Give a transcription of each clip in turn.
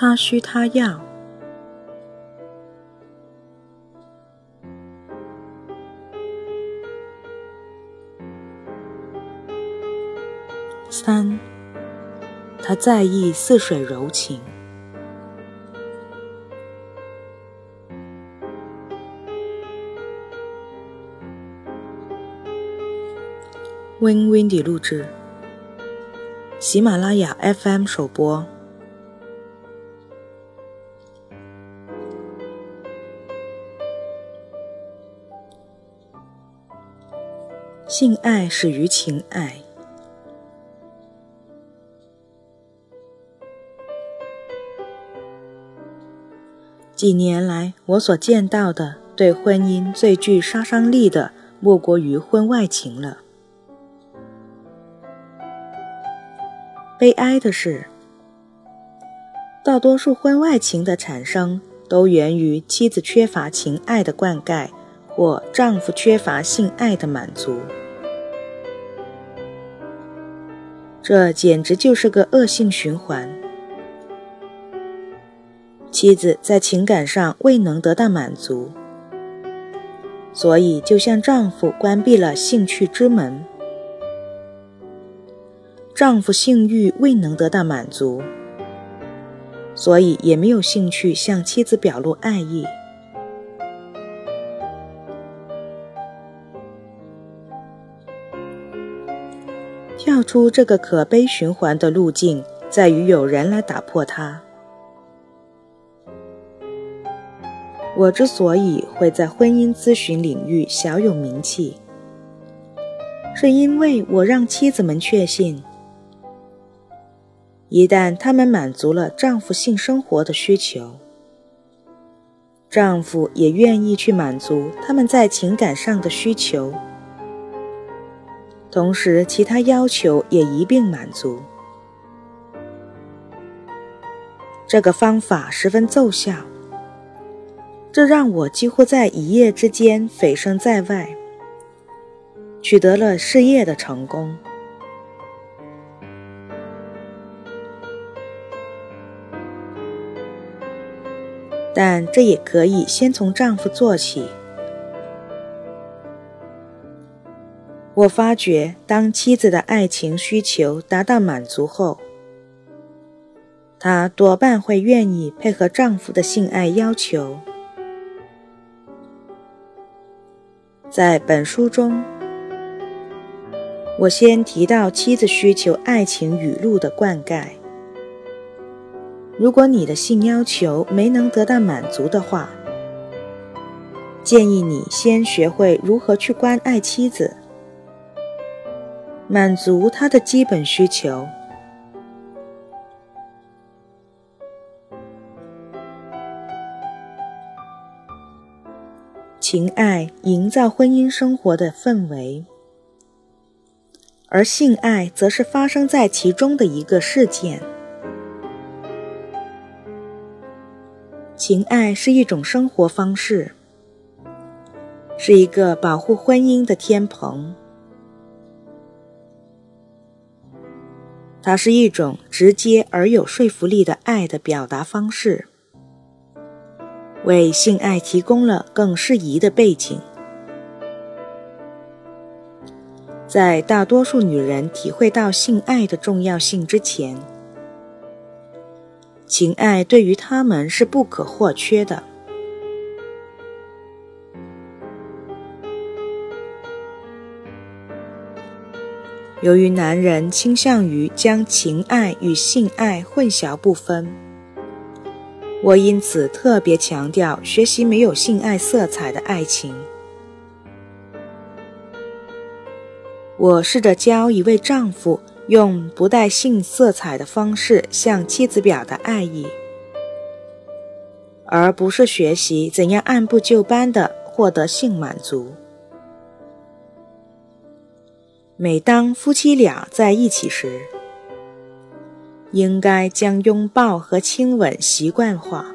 他需他要。三，他在意似水柔情。Wing Windy 录制，喜马拉雅 FM 首播。性爱始于情爱。几年来，我所见到的对婚姻最具杀伤力的，莫过于婚外情了。悲哀的是，大多数婚外情的产生都源于妻子缺乏情爱的灌溉，或丈夫缺乏性爱的满足。这简直就是个恶性循环。妻子在情感上未能得到满足，所以就向丈夫关闭了性趣之门。丈夫性欲未能得到满足，所以也没有兴趣向妻子表露爱意。跳出这个可悲循环的路径，在于有人来打破它。我之所以会在婚姻咨询领域小有名气，是因为我让妻子们确信，一旦她们满足了丈夫性生活的需求，丈夫也愿意去满足她们在情感上的需求，同时其他要求也一并满足。这个方法十分奏效，这让我几乎在一夜之间蜚声在外，取得了事业的成功。但这也可以先从丈夫做起。我发觉，当妻子的爱情需求达到满足后，她多半会愿意配合丈夫的性爱要求。在本书中，我先提到妻子需求爱情语录的灌溉。如果你的性要求没能得到满足的话，建议你先学会如何去关爱妻子，满足她的基本需求。情爱营造婚姻生活的氛围，而性爱则是发生在其中的一个事件。情爱是一种生活方式，是一个保护婚姻的天棚。它是一种直接而有说服力的爱的表达方式，为性爱提供了更适宜的背景。在大多数女人体会到性爱的重要性之前，情爱对于他们是不可或缺的。由于男人倾向于将情爱与性爱混淆不分，我因此特别强调学习没有性爱色彩的爱情。我试着教一位丈夫用不带性色彩的方式向妻子表达爱意，而不是学习怎样按部就班地获得性满足。每当夫妻俩在一起时，应该将拥抱和亲吻习惯化。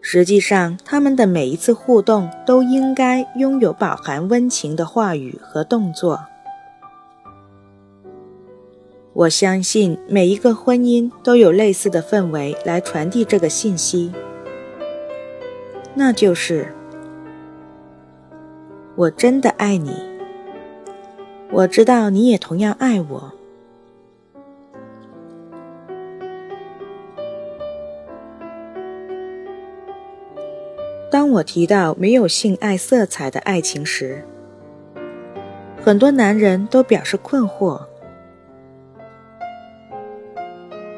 实际上，他们的每一次互动都应该拥有饱含温情的话语和动作。我相信每一个婚姻都有类似的氛围来传递这个信息，那就是我真的爱你，我知道你也同样爱我。当我提到没有性爱色彩的爱情时，很多男人都表示困惑。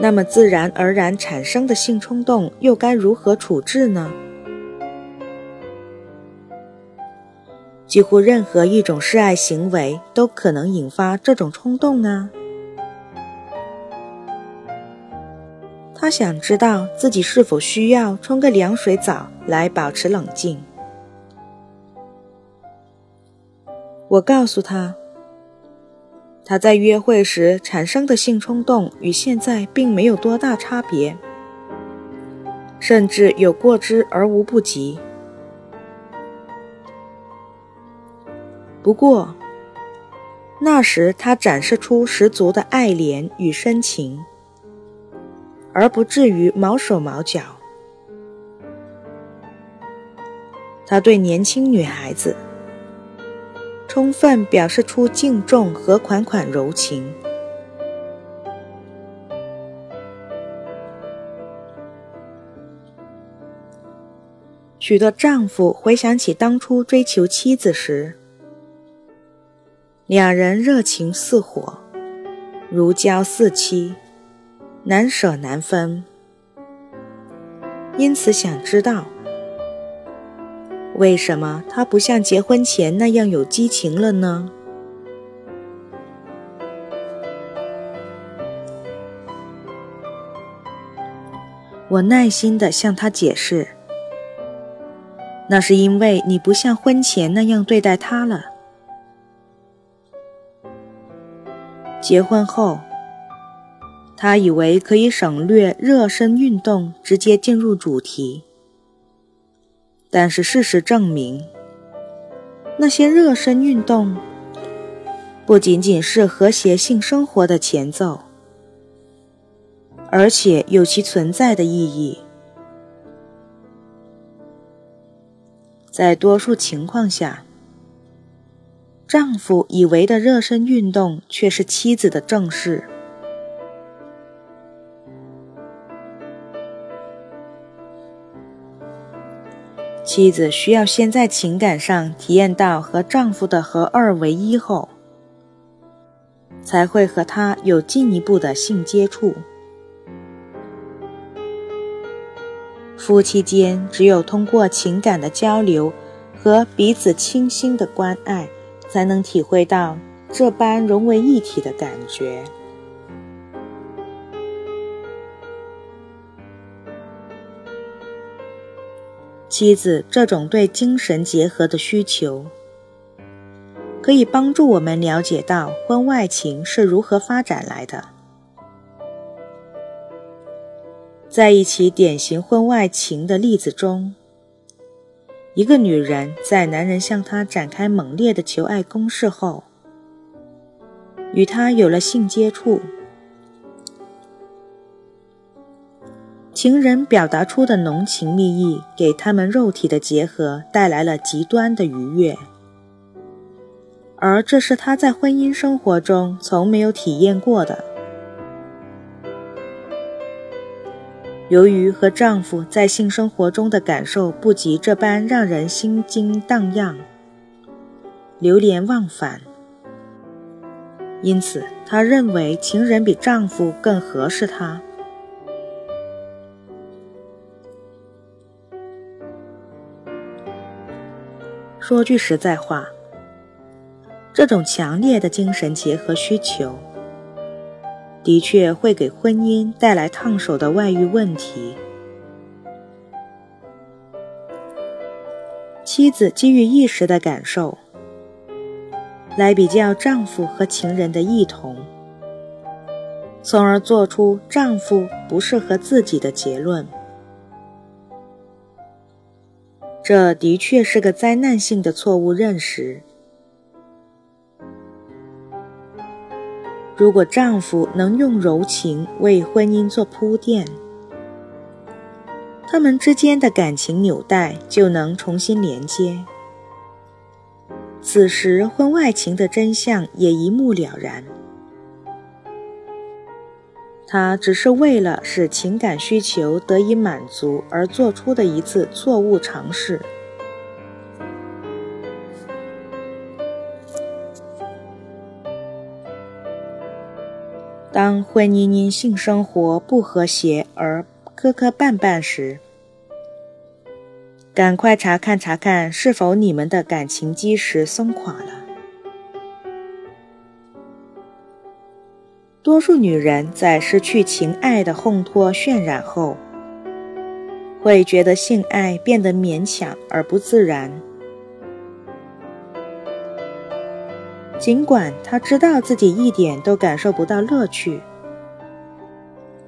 那么自然而然产生的性冲动又该如何处置呢？几乎任何一种示爱行为都可能引发这种冲动啊。他想知道自己是否需要冲个凉水澡来保持冷静。我告诉他，他在约会时产生的性冲动与现在并没有多大差别，甚至有过之而无不及。不过，那时他展示出十足的爱怜与深情，而不至于毛手毛脚。他对年轻女孩子充分表示出敬重和款款柔情。许多丈夫回想起当初追求妻子时，两人热情似火，如胶似漆，难舍难分，因此想知道，为什么他不像结婚前那样有激情了呢？我耐心地向他解释，那是因为你不像婚前那样对待他了。结婚后，他以为可以省略热身运动，直接进入主题。但是事实证明，那些热身运动不仅仅是和谐性生活的前奏，而且有其存在的意义。在多数情况下，丈夫以为的热身运动却是妻子的正事。妻子需要先在情感上体验到和丈夫的合二为一后，才会和他有进一步的性接触。夫妻间只有通过情感的交流和彼此倾心的关爱，才能体会到这般融为一体的感觉。妻子这种对精神结合的需求，可以帮助我们了解到婚外情是如何发展来的。在一起典型婚外情的例子中，一个女人在男人向她展开猛烈的求爱攻势后，与她有了性接触。情人表达出的浓情蜜意给他们肉体的结合带来了极端的愉悦，而这是他在婚姻生活中从没有体验过的。由于和丈夫在性生活中的感受不及这般让人心惊荡漾、流连忘返，因此她认为情人比丈夫更合适她。说句实在话，这种强烈的精神结合需求，的确会给婚姻带来烫手的外遇问题。妻子基于一时的感受，来比较丈夫和情人的异同，从而做出丈夫不适合自己的结论。这的确是个灾难性的错误认识。如果丈夫能用柔情为婚姻做铺垫，他们之间的感情纽带就能重新连接。此时婚外情的真相也一目了然，他只是为了使情感需求得以满足而做出的一次错误尝试。当婚姻因性生活不和谐而磕磕绊绊时，赶快查看是否你们的感情基石松垮了。多数女人在失去情爱的烘托渲染后，会觉得性爱变得勉强而不自然，尽管她知道自己一点都感受不到乐趣，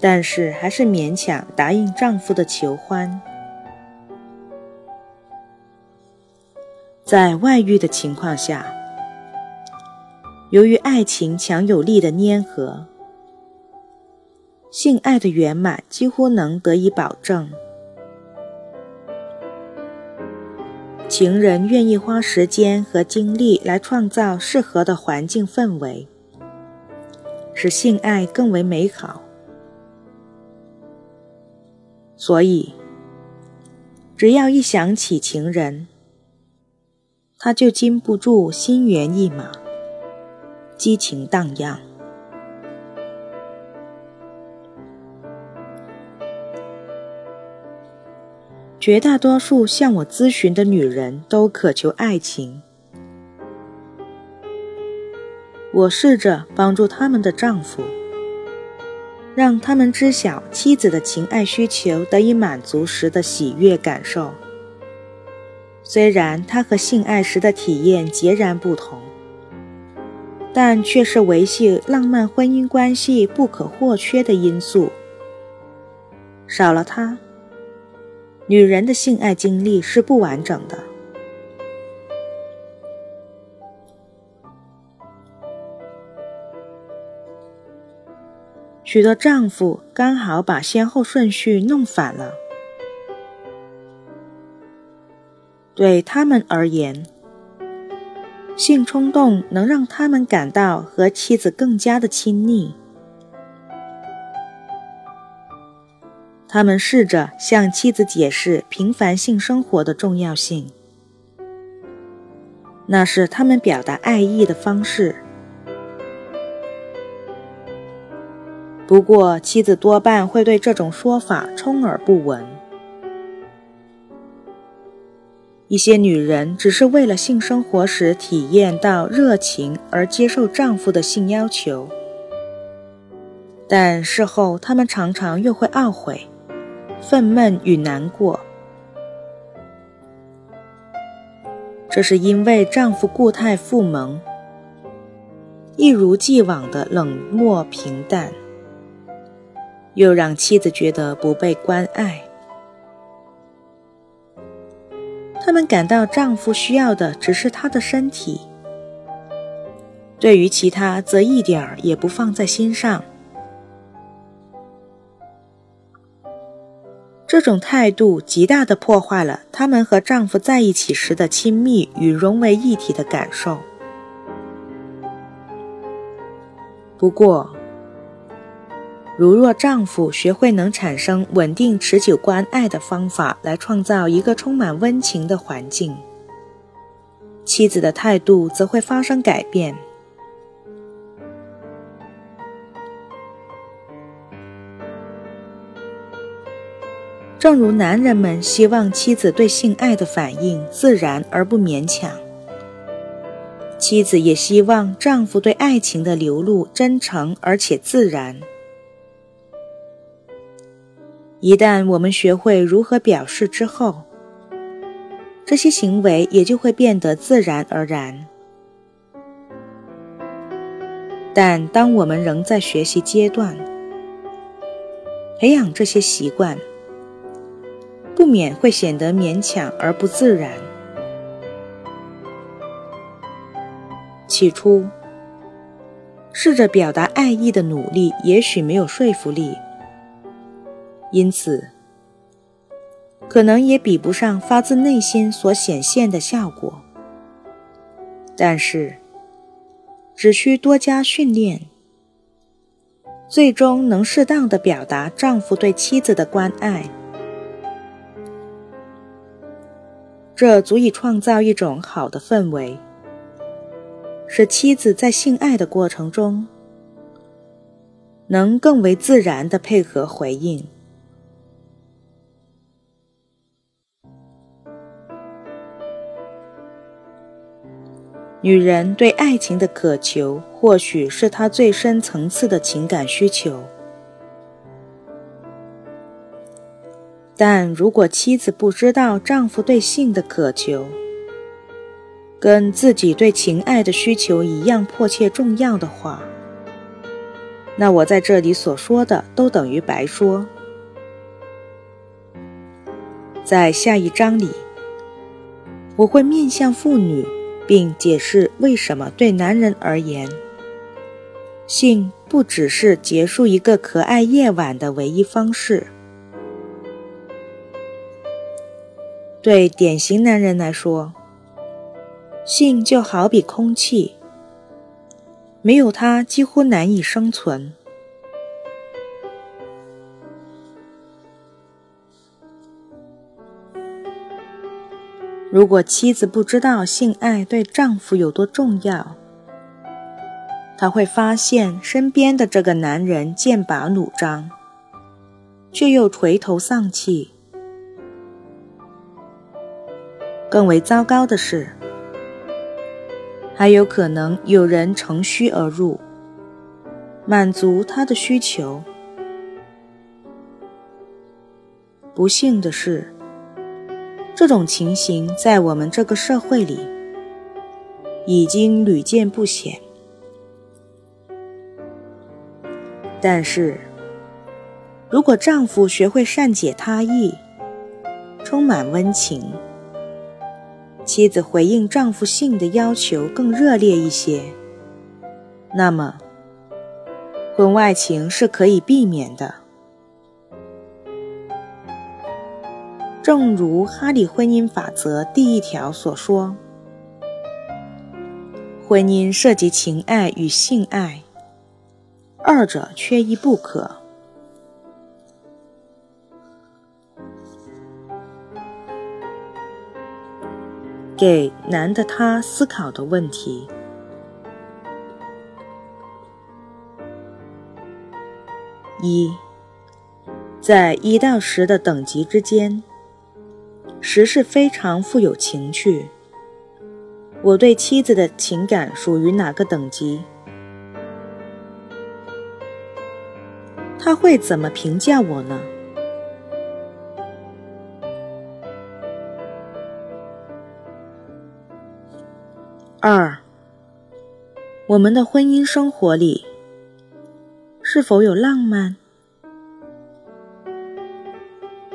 但是还是勉强答应丈夫的求欢。在外遇的情况下，由于爱情强有力的粘合，性爱的圆满几乎能得以保证。情人愿意花时间和精力来创造适合的环境氛围，使性爱更为美好。所以，只要一想起情人，他就禁不住心猿意马，激情荡漾。绝大多数向我咨询的女人都渴求爱情，我试着帮助她们的丈夫，让她们知晓妻子的情爱需求得以满足时的喜悦感受。虽然他和性爱时的体验截然不同，但却是维系浪漫婚姻关系不可或缺的因素。少了它，女人的性爱经历是不完整的。许多丈夫刚好把先后顺序弄反了。对他们而言，性冲动能让他们感到和妻子更加的亲密。他们试着向妻子解释平凡性生活的重要性，那是他们表达爱意的方式。不过，妻子多半会对这种说法充耳不闻。一些女人只是为了性生活时体验到热情而接受丈夫的性要求，但事后她们常常又会懊悔、愤懑与难过。这是因为丈夫固态附萌，一如既往的冷漠平淡，又让妻子觉得不被关爱。她们感到丈夫需要的只是她的身体，对于其他则一点儿也不放在心上。这种态度极大地破坏了她们和丈夫在一起时的亲密与融为一体的感受。不过，如若丈夫学会能产生稳定持久关爱的方法来创造一个充满温情的环境，妻子的态度则会发生改变。正如男人们希望妻子对性爱的反应自然而不勉强，妻子也希望丈夫对爱情的流露真诚而且自然。一旦我们学会如何表示之后，这些行为也就会变得自然而然。但当我们仍在学习阶段，培养这些习惯，不免会显得勉强而不自然。起初，试着表达爱意的努力也许没有说服力，因此可能也比不上发自内心所显现的效果。但是只需多加训练，最终能适当地表达丈夫对妻子的关爱，这足以创造一种好的氛围，使妻子在性爱的过程中能更为自然地配合回应。女人对爱情的渴求，或许是她最深层次的情感需求。但如果妻子不知道丈夫对性的渴求，跟自己对情爱的需求一样迫切重要的话，那我在这里所说的都等于白说。在下一章里，我会面向妇女并解释为什么对男人而言，性不只是结束一个可爱夜晚的唯一方式。对典型男人来说，性就好比空气，没有它几乎难以生存。如果妻子不知道性爱对丈夫有多重要，她会发现身边的这个男人剑拔弩张，却又垂头丧气。更为糟糕的是，还有可能有人乘虚而入，满足她的需求。不幸的是，这种情形在我们这个社会里已经屡见不鲜。但是，如果丈夫学会善解他意，充满温情，妻子回应丈夫性的要求更热烈一些，那么，婚外情是可以避免的。正如哈里婚姻法则第1条所说，婚姻涉及情爱与性爱，二者缺一不可。给男的他思考的问题。一，在1到10的等级之间，10是非常富有情趣。我对妻子的情感属于哪个等级？她会怎么评价我呢？2，我们的婚姻生活里是否有浪漫？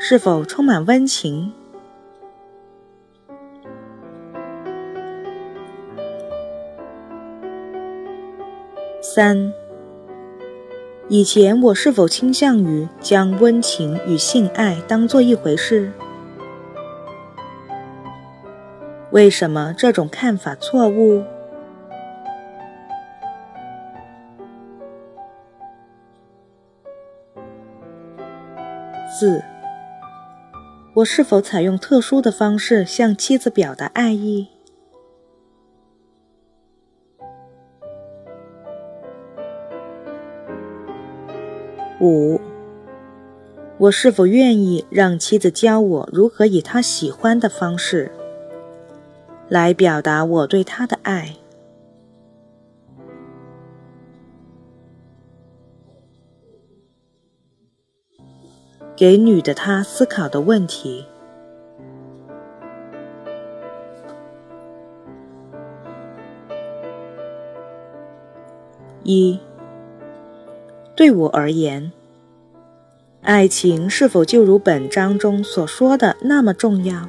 是否充满温情？3，以前我是否倾向于将温情与性爱当作一回事？为什么这种看法错误？4，我是否采用特殊的方式向妻子表达爱意？5，我是否愿意让妻子教我如何以她喜欢的方式来表达我对她的爱？给女的她思考的问题。1，对我而言，爱情是否就如本章中所说的那么重要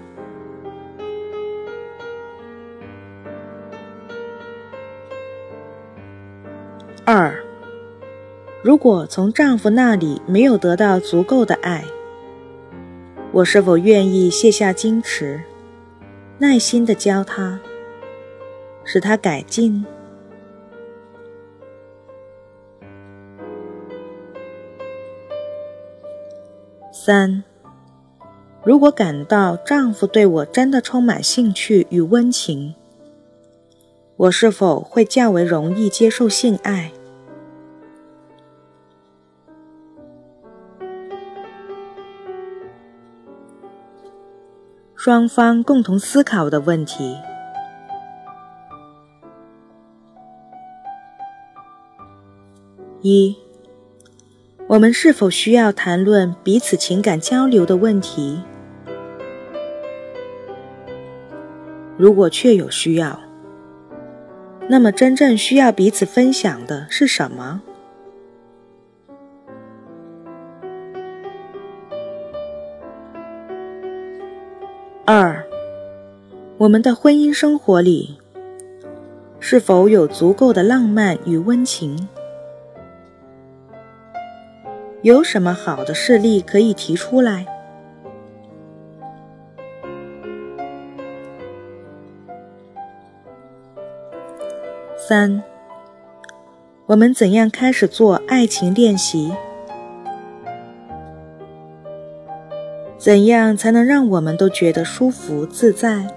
？2，如果从丈夫那里没有得到足够的爱，我是否愿意卸下矜持，耐心地教他，使他改进？3，如果感到丈夫对我真的充满兴趣与温情，我是否会较为容易接受性爱？双方共同思考的问题。1，我们是否需要谈论彼此情感交流的问题？如果确有需要，那么真正需要彼此分享的是什么？2，我们的婚姻生活里是否有足够的浪漫与温情？有什么好的事例可以提出来？3，我们怎样开始做爱情练习？怎样才能让我们都觉得舒服自在？